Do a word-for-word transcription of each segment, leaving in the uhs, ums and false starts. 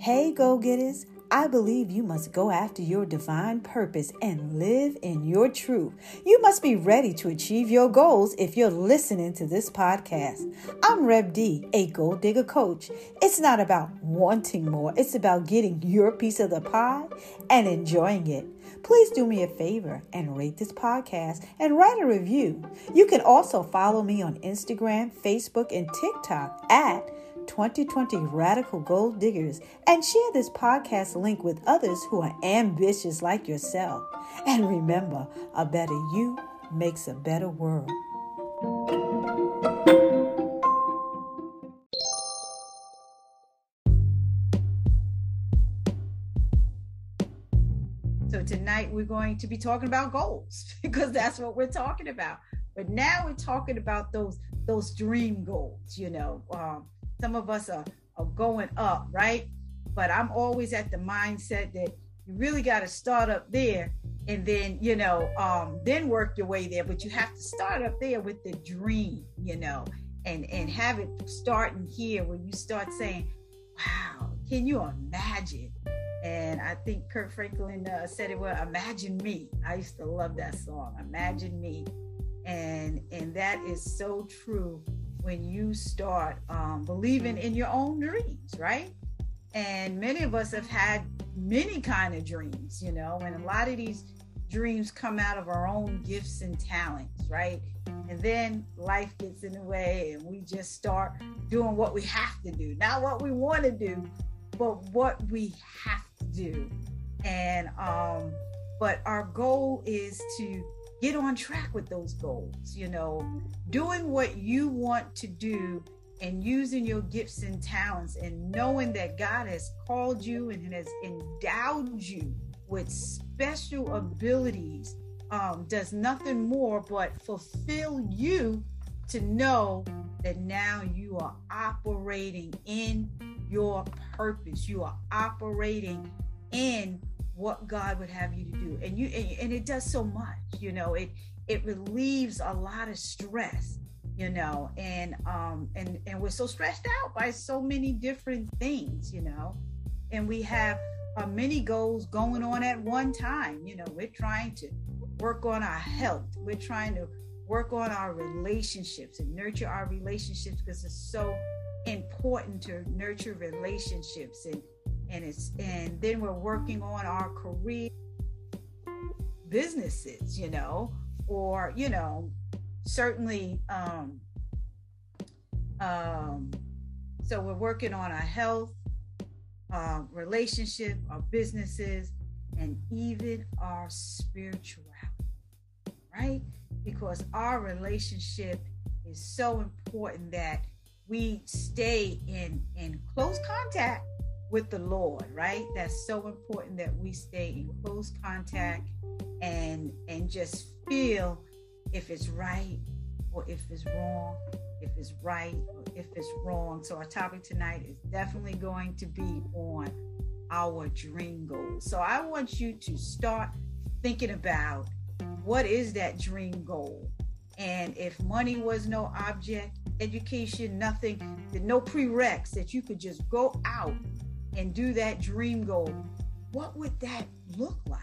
Hey, go-getters, I believe you must go after your divine purpose and live in your truth. You must be ready to achieve your goals if you're listening to this podcast. I'm Rev D, a gold digger coach. It's not about wanting more. It's about getting your piece of the pie and enjoying it. Please do me a favor and rate this podcast and write a review. You can also follow me on Instagram, Facebook, and TikTok at twenty twenty Radical Gold Diggers and share this podcast link with others who are ambitious like yourself. And remember, a better you makes a better world. So tonight we're going to be talking about goals because that's what we're talking about. But now we're talking about those those dream goals, you know, um, some of us are, are going up, right? But I'm always at the mindset that you really got to start up there and then, you know, um, then work your way there. But you have to start up there with the dream, you know, and, and have it starting here where you start saying, wow, can you imagine? And I think Kirk Franklin uh, said it well, imagine me. I used to love that song, Imagine Me. And, and that is so true. When you start um, believing in your own dreams, right? And many of us have had many kind of dreams, you know, and a lot of these dreams come out of our own gifts and talents, right? And then life gets in the way and we just start doing what we have to do, not what we want to do, but what we have to do. And, um, but our goal is to get on track with those goals, you know, doing what you want to do and using your gifts and talents and knowing that God has called you and has endowed you with special abilities, um, does nothing more but fulfill you to know that now you are operating in your purpose. You are operating in what God would have you to do. And you and, and it does so much, you know, it it relieves a lot of stress, you know, and um and, and we're so stressed out by so many different things, you know, and we have uh, many goals going on at one time. You know, we're trying to work on our health. We're trying to work on our relationships and nurture our relationships because it's so important to nurture relationships. And And it's and then we're working on our career businesses, you know, or, you know, certainly. Um, um, so we're working on our health, uh, relationship, our businesses, and even our spirituality, right? Because our relationship is so important that we stay in, in close contact with the Lord, right? That's so important that we stay in close contact and and just feel if it's right or if it's wrong, if it's right or if it's wrong. So our topic tonight is definitely going to be on our dream goals. So I want you to start thinking about what is that dream goal? And if money was no object, education, nothing, no prereqs, that you could just go out and do that dream goal, what would that look like?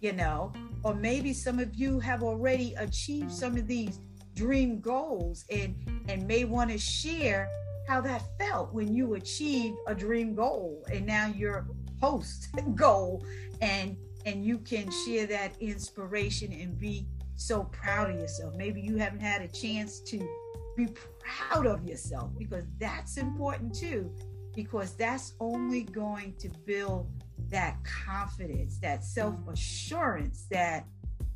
You know, or maybe some of you have already achieved some of these dream goals and, and may want to share how that felt when you achieved a dream goal and now you're post goal and, and you can share that inspiration and be so proud of yourself. Maybe you haven't had a chance to be proud of yourself because that's important too. Because that's only going to build that confidence, that self-assurance that,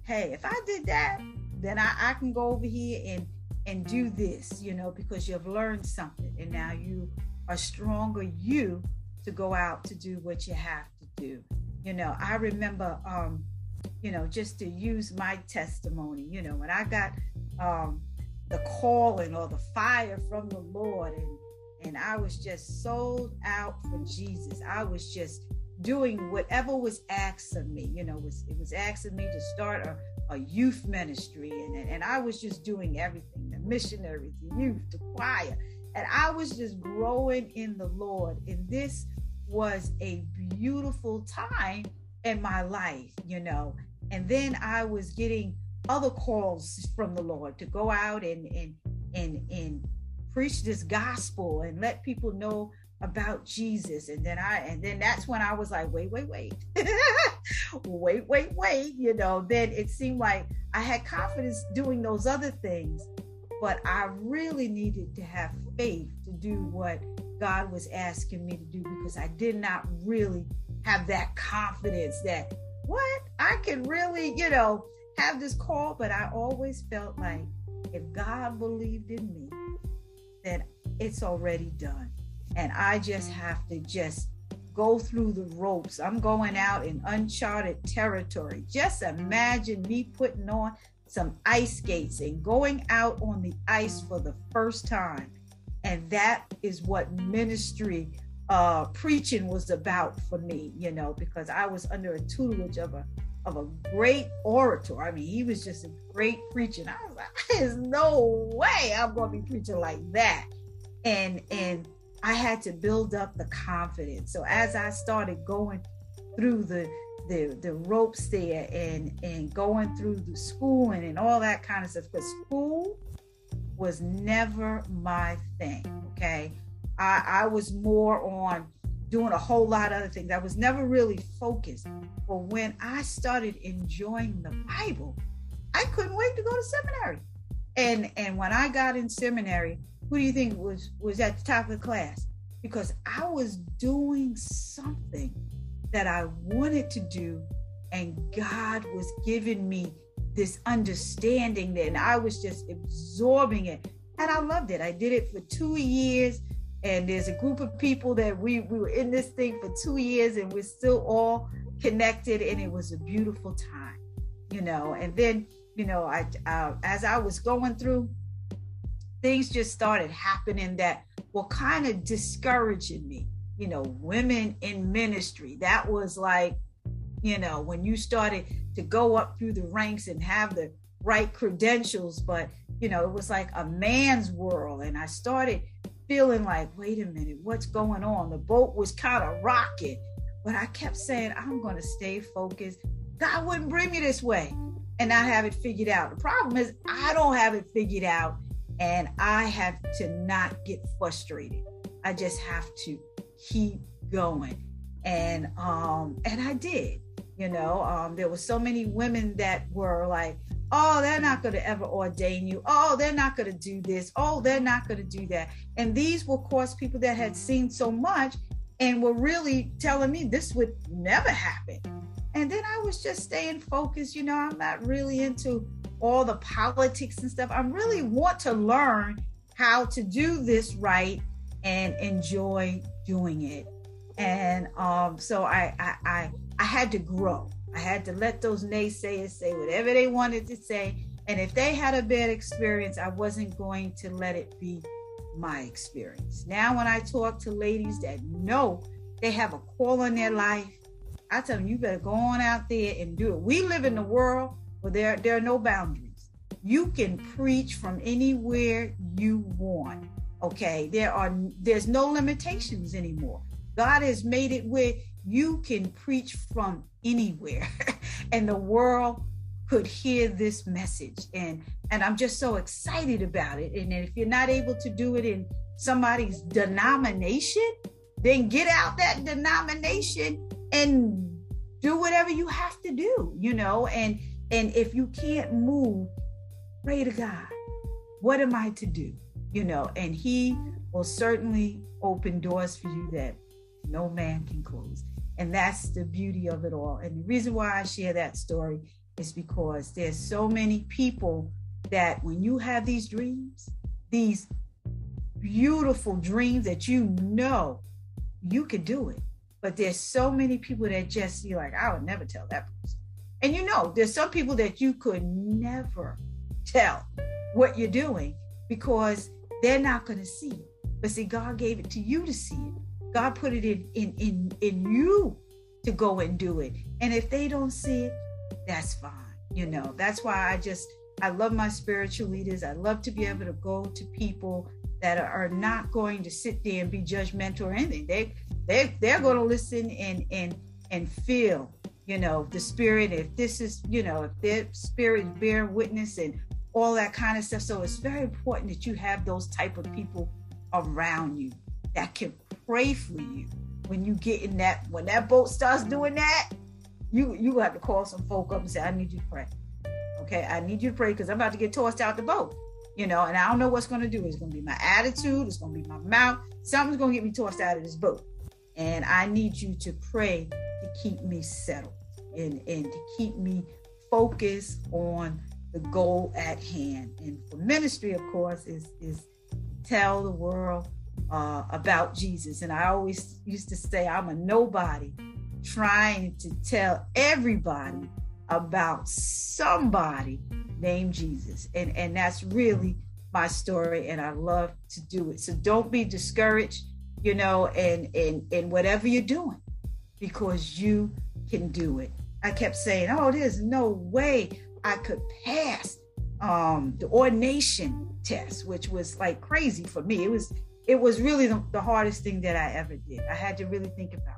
hey, if I did that, then I, I can go over here and, and do this, you know, because you've learned something and now you are stronger you to go out to do what you have to do. You know, I remember, um, you know, just to use my testimony, you know, when I got um, the calling or the fire from the Lord and And I was just sold out for Jesus. I was just doing whatever was asked of me. You know, it was, it was asked of me to start a, a youth ministry. And, and I was just doing everything, the missionaries, the youth, the choir. And I was just growing in the Lord. And this was a beautiful time in my life, you know. And then I was getting other calls from the Lord to go out and and and and preach this gospel and let people know about Jesus. And then I and then that's when I was like, wait, wait, wait. wait, wait, wait. You know, then it seemed like I had confidence doing those other things, but I really needed to have faith to do what God was asking me to do, because I did not really have that confidence that, what? I can really, you know, have this call. But I always felt like if God believed in me, then it's already done. And I just have to just go through the ropes. I'm going out in uncharted territory. Just imagine me putting on some ice skates and going out on the ice for the first time. And that is what ministry uh, preaching was about for me, you know, because I was under a tutelage of a of a great orator. I mean, he was just a great preacher. And I was like, there's no way I'm going to be preaching like that. And and I had to build up the confidence. So as I started going through the the, the ropes there and, and going through the schooling and all that kind of stuff, because school was never my thing, okay? I, I was more on doing a whole lot of other things. I was never really focused. But when I started enjoying the Bible, I couldn't wait to go to seminary. And and when I got in seminary, who do you think was, was at the top of the class? Because I was doing something that I wanted to do, and God was giving me this understanding that, and I was just absorbing it. And I loved it. I did it for two years. And there's a group of people that we, we were in this thing for two years and we're still all connected. And it was a beautiful time, you know. And then, you know, I uh, as I was going through, things just started happening that were kind of discouraging me. You know, women in ministry, that was like, you know, when you started to go up through the ranks and have the right credentials, but, you know, it was like a man's world. And I started feeling like, wait a minute, what's going on? The boat was kind of rocking, but I kept saying, I'm going to stay focused. God wouldn't bring me this way and not have it figured out. The problem is I don't have it figured out, and I have to not get frustrated. I just have to keep going. And, um, and I did, you know, um, there were so many women that were like, oh, they're not going to ever ordain you. Oh, they're not going to do this. Oh, they're not going to do that. And these were, of course, people that had seen so much and were really telling me this would never happen. And then I was just staying focused. You know, I'm not really into all the politics and stuff. I really want to learn how to do this right and enjoy doing it. And um, so I, I, I, I had to grow. I had to let those naysayers say whatever they wanted to say. And if they had a bad experience, I wasn't going to let it be my experience. Now, when I talk to ladies that know they have a call in their life, I tell them, you better go on out there and do it. We live in a world where there, there are no boundaries. You can preach from anywhere you want, okay? There are There's no limitations anymore. God has made it where you can preach from anywhere and the world could hear this message. And, and I'm just so excited about it. And if you're not able to do it in somebody's denomination, then get out that denomination and do whatever you have to do, you know? And, and if you can't move, pray to God, what am I to do? You know, and he will certainly open doors for you that no man can close. And that's the beauty of it all. And the reason why I share that story is because there's so many people that when you have these dreams, these beautiful dreams that you know you could do it, but there's so many people that just, you're like, I would never tell that person. And you know, there's some people that you could never tell what you're doing because they're not going to see it. But see, God gave it to you to see it. God put it in, in, in, in you to go and do it. And if they don't see it, that's fine. You know, that's why I just, I love my spiritual leaders. I love to be able to go to people that are not going to sit there and be judgmental or anything. They, They they're going to listen and and and feel, you know, the spirit. If this is, you know, if their spirit bearing witness and all that kind of stuff. So it's very important that you have those type of people around you that can pray for you when you get in that. When that boat starts doing that, you you have to call some folk up and say, I need you to pray. Okay, I need you to pray because I'm about to get tossed out the boat. You know, and I don't know what's going to do. It's going to be my attitude. It's going to be my mouth. Something's going to get me tossed out of this boat. And I need you to pray to keep me settled and, and to keep me focused on the goal at hand. And for ministry, of course, is, is tell the world uh, about Jesus. And I always used to say, I'm a nobody trying to tell everybody about somebody named Jesus. And, and that's really my story, and I love to do it. So don't be discouraged, you know, and, and, and whatever you're doing, because you can do it. I kept saying, oh, there's no way I could pass um, the ordination test, which was like crazy for me. It was, it was really the, the hardest thing that I ever did. I had to really think about,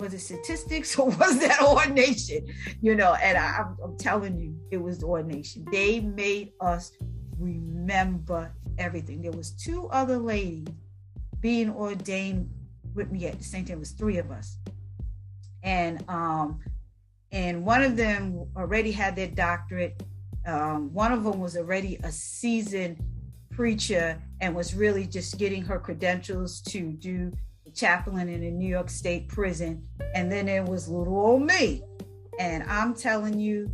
was it statistics or was that ordination? You know, and I, I'm, I'm telling you, it was the ordination. They made us remember everything. There was two other ladies being ordained with me at the same time. It was three of us. And um, and one of them already had their doctorate. Um, one of them was already a seasoned preacher and was really just getting her credentials to do chaplain in a New York State prison. And then it was little old me. And I'm telling you,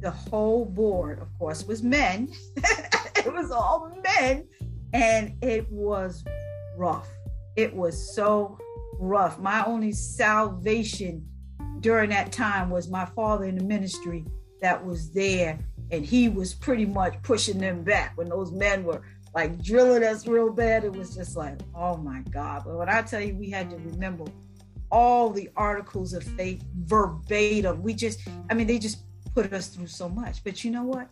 the whole board, of course, was men. It was all men. And it was rough. It was so rough. My only salvation during that time was my father in the ministry that was there. And he was pretty much pushing them back when those men were like drilling us real bad. It was just like, oh my God. But when I tell you, we had to remember all the articles of faith verbatim. We just, I mean, they just put us through so much. But you know what?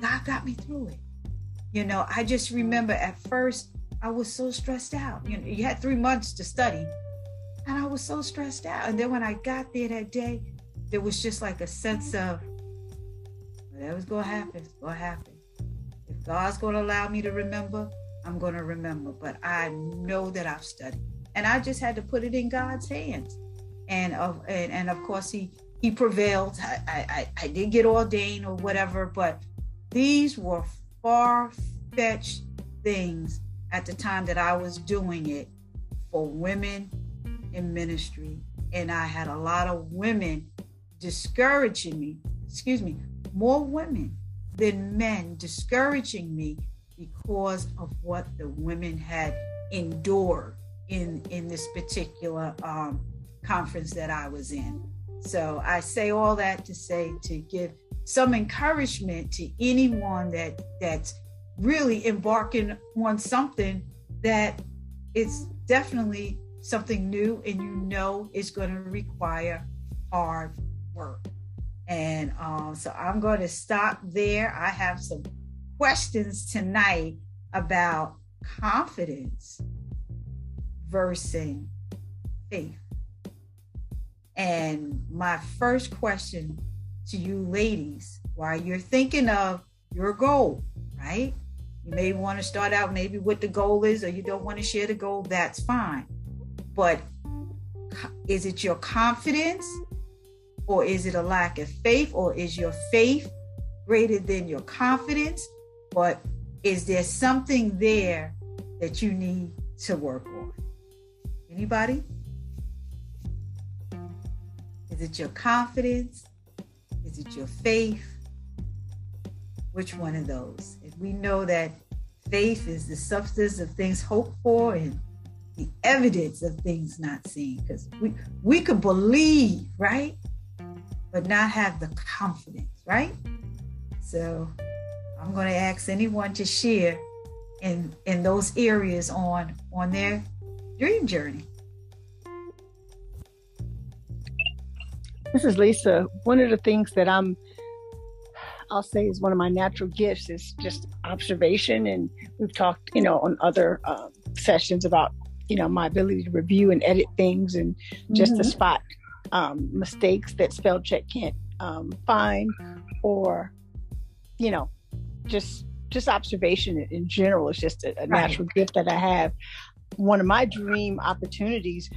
God got me through it. You know, I just remember at first, I was so stressed out. You know, you had three months to study, and I was so stressed out. And then when I got there that day, there was just like a sense of, whatever's going to happen, it's going to happen. God's going to allow me to remember, I'm going to remember, but I know that I've studied, and I just had to put it in God's hands. And of, and, and of course he, he prevailed. I, I, I did get ordained or whatever, but these were far-fetched things at the time that I was doing it for women in ministry. And I had a lot of women discouraging me, excuse me, more women than men discouraging me because of what the women had endured in, in this particular um, conference that I was in. So I say all that to say, to give some encouragement to anyone that that's really embarking on something that it's definitely something new, and you know it's going to require hard work. And um, so I'm going to stop there. I have some questions tonight about confidence versus faith. And my first question to you ladies, while you're thinking of your goal, right? You may want to start out maybe what the goal is, or you don't want to share the goal, that's fine. But is it your confidence? Or is it a lack of faith? Or is your faith greater than your confidence? But is there something there that you need to work on? Anybody? Is it your confidence? Is it your faith? Which one of those? If we know that faith is the substance of things hoped for and the evidence of things not seen, because we, we could believe, right? But not have the confidence, right? So I'm going to ask anyone to share in, in those areas on, on their dream journey. This is Lisa. One of the things that I'm, I'll say is one of my natural gifts is just observation. And we've talked, you know, on other uh, sessions about you know, my ability to review and edit things and just mm-hmm. to spot um, mistakes that spell check can't um, find, or, you know, just just observation in general is just a, a natural right. gift that I have. One of my dream opportunities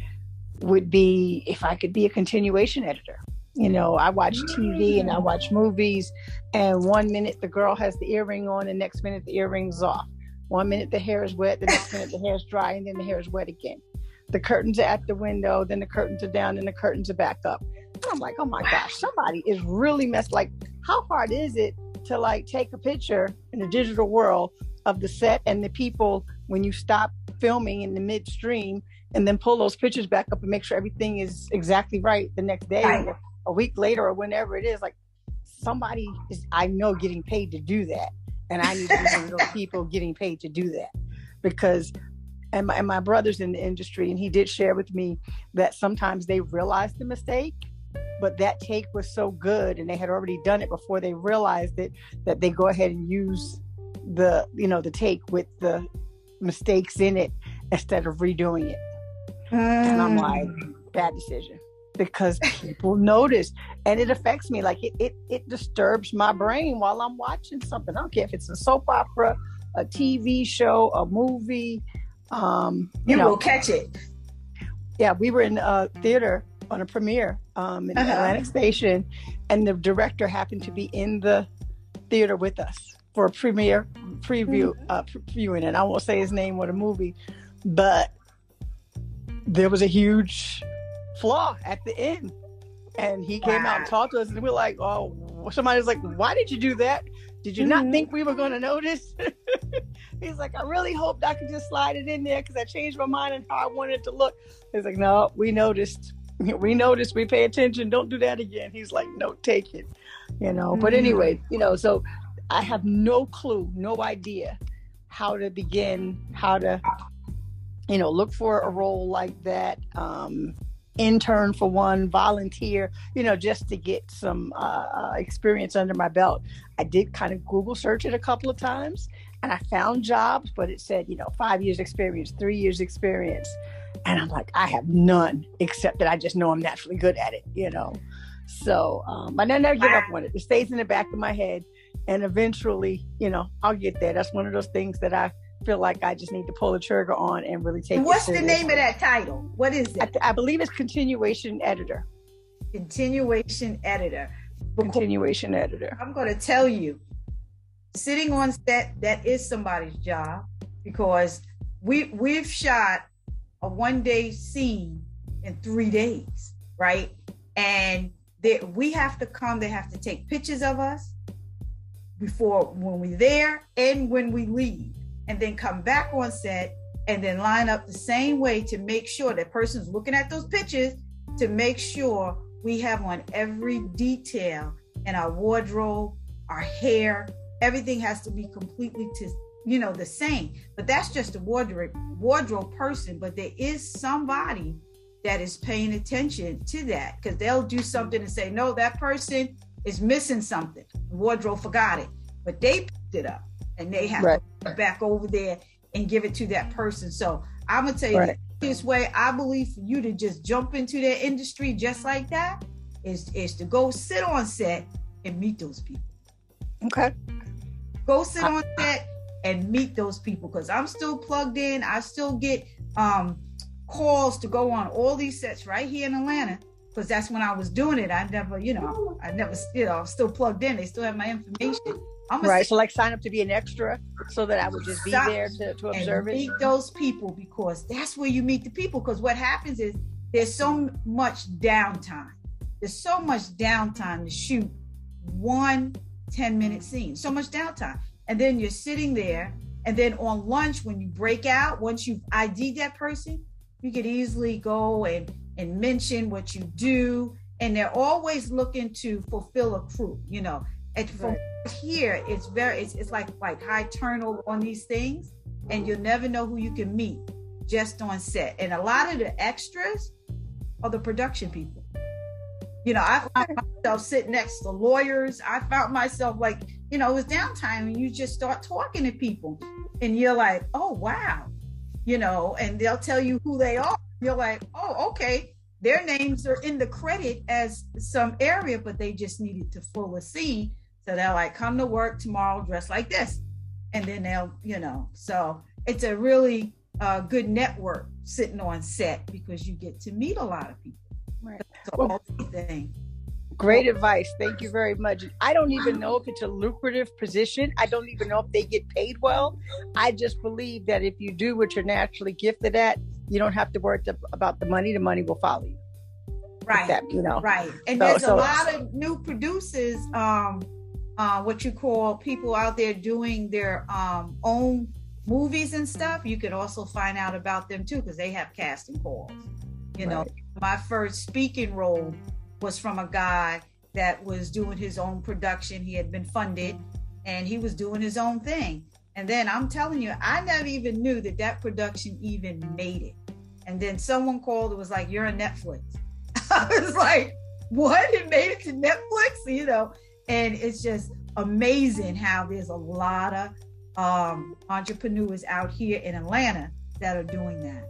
would be if I could be a continuation editor. You know, I watch T V and I watch movies, and one minute the girl has the earring on, and next minute the earring's off. One minute the hair is wet, the next minute the hair is dry, and then the hair is wet again. The curtains are at the window, then the curtains are down, and the curtains are back up. And I'm like, oh my gosh, somebody is really messed. Like, how hard is it to like take a picture in the digital world of the set and the people when you stop filming in the midstream, and then pull those pictures back up and make sure everything is exactly right the next day? Right. Or a week later, or whenever it is, like somebody is, I know, getting paid to do that, and I need to know people getting paid to do that, because, and my, and my brother's in the industry, and he did share with me that sometimes they realized the mistake, but that take was so good, and they had already done it before they realized it, that they go ahead and use the, you know, the take with the mistakes in it instead of redoing it. Mm. And I'm like, bad decision. Because people notice, and it affects me. Like it, it, it disturbs my brain while I'm watching something. I don't care if it's a soap opera, a T V show, a movie. Um, you, you know, will catch it. Yeah, we were in a theater on a premiere um, in uh-huh. Atlantic Station, and the director happened to be in the theater with us for a premiere preview, mm-hmm. uh, previewing, and I won't say his name or the movie, but there was a huge flaw at the end, and he came wow. out and talked to us, and we were like, oh, somebody was like, why did you do that? Did you mm-hmm. not think we were going to notice? He's like, I really hoped I could just slide it in there because I changed my mind on how I wanted it to look. He's like, no, we noticed we noticed we pay attention, don't do that again. He's like, no, take it, you know. Mm-hmm. But anyway, you know, so I have no clue, no idea how to begin, how to, you know, look for a role like that, um intern for one, volunteer, you know, just to get some uh, experience under my belt. I did kind of Google search it a couple of times, and I found jobs, but it said, you know, five years experience, three years experience. And I'm like, I have none, except that I just know I'm naturally good at it, you know? So, um, but I never give up on it. It stays in the back of my head, and eventually, you know, I'll get there. That's one of those things that I feel like I just need to pull the trigger on and really take. What's the name of that title? What is it? I, th- I believe it's continuation editor. Continuation editor. Continuation editor. I'm going to tell you, sitting on set, that is somebody's job, because we we've shot a one day scene in three days, right? And they, we have to come. They have to take pictures of us before, when we're there, and when we leave. And then come back on set and then line up the same way to make sure that person's looking at those pictures, to make sure we have on every detail in our wardrobe, our hair, everything has to be completely to, you know, the same. But that's just the wardrobe wardrobe person. But there is somebody that is paying attention to that, because they'll do something and say, no, that person is missing something. The wardrobe forgot it, but they picked it up. And they have right. to go back over there and give it to that person. So I'm going to tell you right. the easiest way, I believe, for you to just jump into that industry just like that is, is to go sit on set and meet those people. Okay. Go sit on set and meet those people, because I'm still plugged in. I still get um, calls to go on all these sets right here in Atlanta, because that's when I was doing it. I never, you know, I never, you know, I'm still plugged in. They still have my information. I'm right, so like sign up to be an extra so that I would just be there to, to observe and meet it. Meet those people, because that's where you meet the people. Because what happens is there's so much downtime. There's so much downtime to shoot one ten-minute scene. So much downtime. And then you're sitting there, and then on lunch when you break out, once you've I D'd that person, you could easily go and, and mention what you do. And they're always looking to fulfill a crew, you know. And from right. here, it's very it's, it's like like high turnover on these things, and you'll never know who you can meet just on set. And a lot of the extras are the production people. You know, I found myself sitting next to lawyers. I found myself like, you know, it was downtime, and you just start talking to people, and you're like, oh wow, you know, and they'll tell you who they are. You're like, oh, okay, their names are in the credit as some area, but they just needed to fill a scene. So they're like, come to work tomorrow, dress like this. And then they'll, you know, so it's a really uh, good network sitting on set because you get to meet a lot of people. Right. So well, thing. Great advice. Thank you very much. I don't even know if it's a lucrative position. I don't even know if they get paid well. I just believe that if you do what you're naturally gifted at, you don't have to worry about the money. The money will follow you. Right. That, you know. Right. And so, there's so, a lot of new producers, um, uh, what you call people out there doing their um, own movies and stuff. You could also find out about them too, because they have casting calls. You know, right. My first speaking role was from a guy that was doing his own production. He had been funded and he was doing his own thing. And then I'm telling you, I never even knew that that production even made it. And then someone called and was like, you're on Netflix. I was like, what? It made it to Netflix? You know, and it's just amazing how there's a lot of um, entrepreneurs out here in Atlanta that are doing that.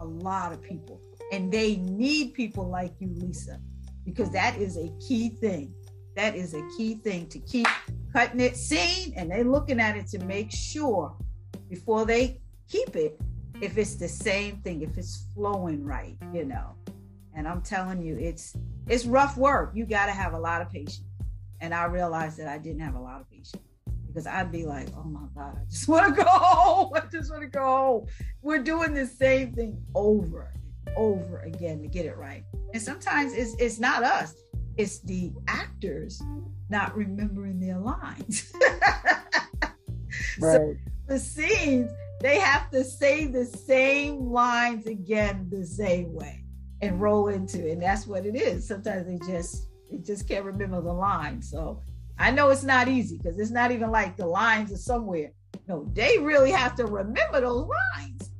A lot of people. And they need people like you, Lisa, because that is a key thing. That is a key thing to keep cutting it seen, and they're looking at it to make sure before they keep it, if it's the same thing, if it's flowing right, you know. And I'm telling you, it's it's rough work. You got to have a lot of patience. And I realized that I didn't have a lot of patience because I'd be like, oh my God, I just want to go home. I just want to go home. We're doing the same thing over and over again to get it right. And sometimes it's it's not us. It's the actors not remembering their lines. Right. So the scenes, they have to say the same lines again the same way and roll into it. And that's what it is. Sometimes they just they just can't remember the line. So I know it's not easy because it's not even like the lines are somewhere. No, they really have to remember those lines.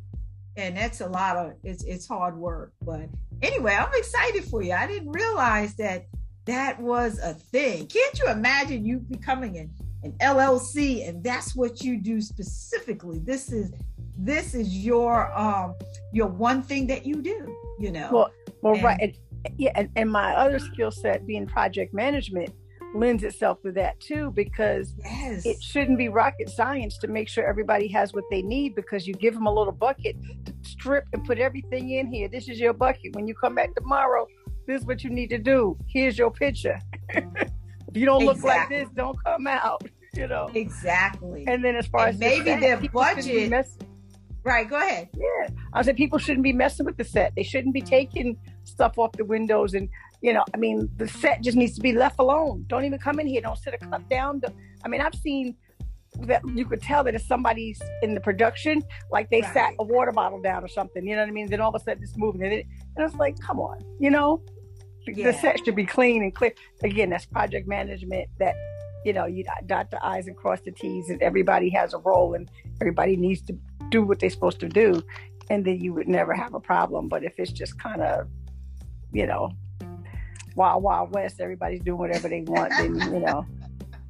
And that's a lot of, it's it's hard work. But anyway, I'm excited for you. I didn't realize that that was a thing. Can't you imagine you becoming an, an L L C and that's what you do specifically? This is this is your um your one thing that you do, you know? Well, well and, right. And, yeah, and, and my other skill set being project management lends itself to that too, because yes. It shouldn't be rocket science to make sure everybody has what they need, because you give them a little bucket to strip and put everything in here. This is your bucket. When you come back tomorrow, this is what you need to do. Here's your picture. If you don't exactly. look like this, don't come out, you know? Exactly. And then as far and as maybe the set, their budget. Mess- right, go ahead. Yeah. I said people shouldn't be messing with the set. They shouldn't be taking stuff off the windows and you know, I mean, the set just needs to be left alone. Don't even come in here. Don't sit a cup down. I mean, I've seen that you could tell that if somebody's in the production, like they right. sat a water bottle down or something, you know what I mean? Then all of a sudden it's moving. And, it, and it's like, come on, you know? Yeah. The set should be clean and clear. Again, that's project management that, you know, you dot the I's and cross the T's and everybody has a role and everybody needs to do what they're supposed to do. And then you would never have a problem. But if it's just kind of, you know, Wild Wild West, everybody's doing whatever they want, then you know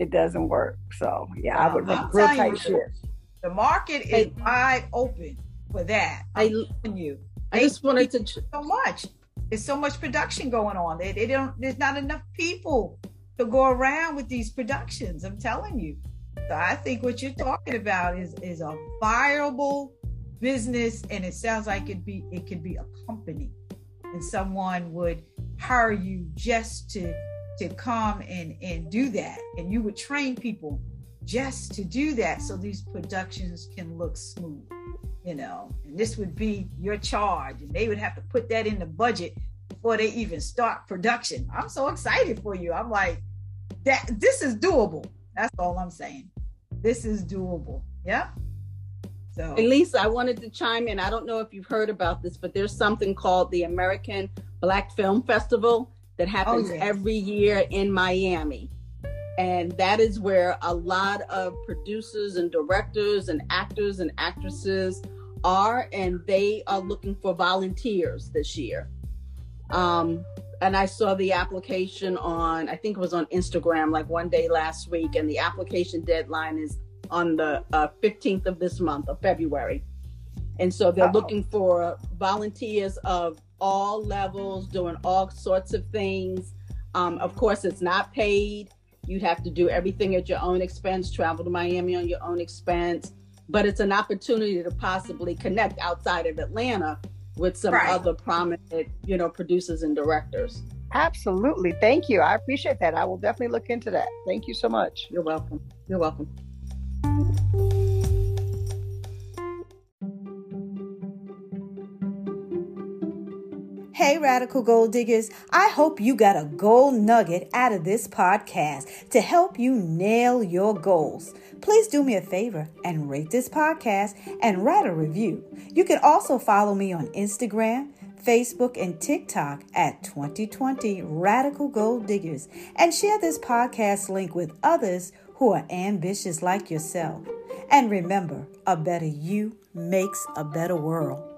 it doesn't work. So yeah, I would um, real tight shifts. The market is hey, wide open for that. I you. I they just wanted to so much. There's so much production going on. They, they don't. There's not enough people to go around with these productions. I'm telling you. So I think what you're talking about is is a viable business, and it sounds like it be it could be a company, and someone would hire you just to to come and and do that, and you would train people just to do that so these productions can look smooth, you know, and this would be your charge, and they would have to put that in the budget before they even start production. I'm so excited for you. I'm like, that this is doable. That's all I'm saying. This is doable. Yep. So and Lisa, I wanted to chime in. I don't know if you've heard about this, but there's something called the American Black Film Festival that happens oh, yes. every year in Miami. And that is where a lot of producers and directors and actors and actresses are, and they are looking for volunteers this year. Um, and I saw the application on, I think it was on Instagram, like one day last week, and the application deadline is on the uh, fifteenth of this month of February. And so they're oh. looking for volunteers of all levels, doing all sorts of things. Um, of course, it's not paid. You'd have to do everything at your own expense, travel to Miami on your own expense. But it's an opportunity to possibly connect outside of Atlanta with some right. other prominent, you know, producers and directors. Absolutely. Thank you. I appreciate that. I will definitely look into that. Thank you so much. You're welcome. You're welcome. Hey, Radical Gold Diggers, I hope you got a gold nugget out of this podcast to help you nail your goals. Please do me a favor and rate this podcast and write a review. You can also follow me on Instagram, Facebook, and TikTok at twenty twenty Radical Gold Diggers and share this podcast link with others who are ambitious like yourself. And remember, a better you makes a better world.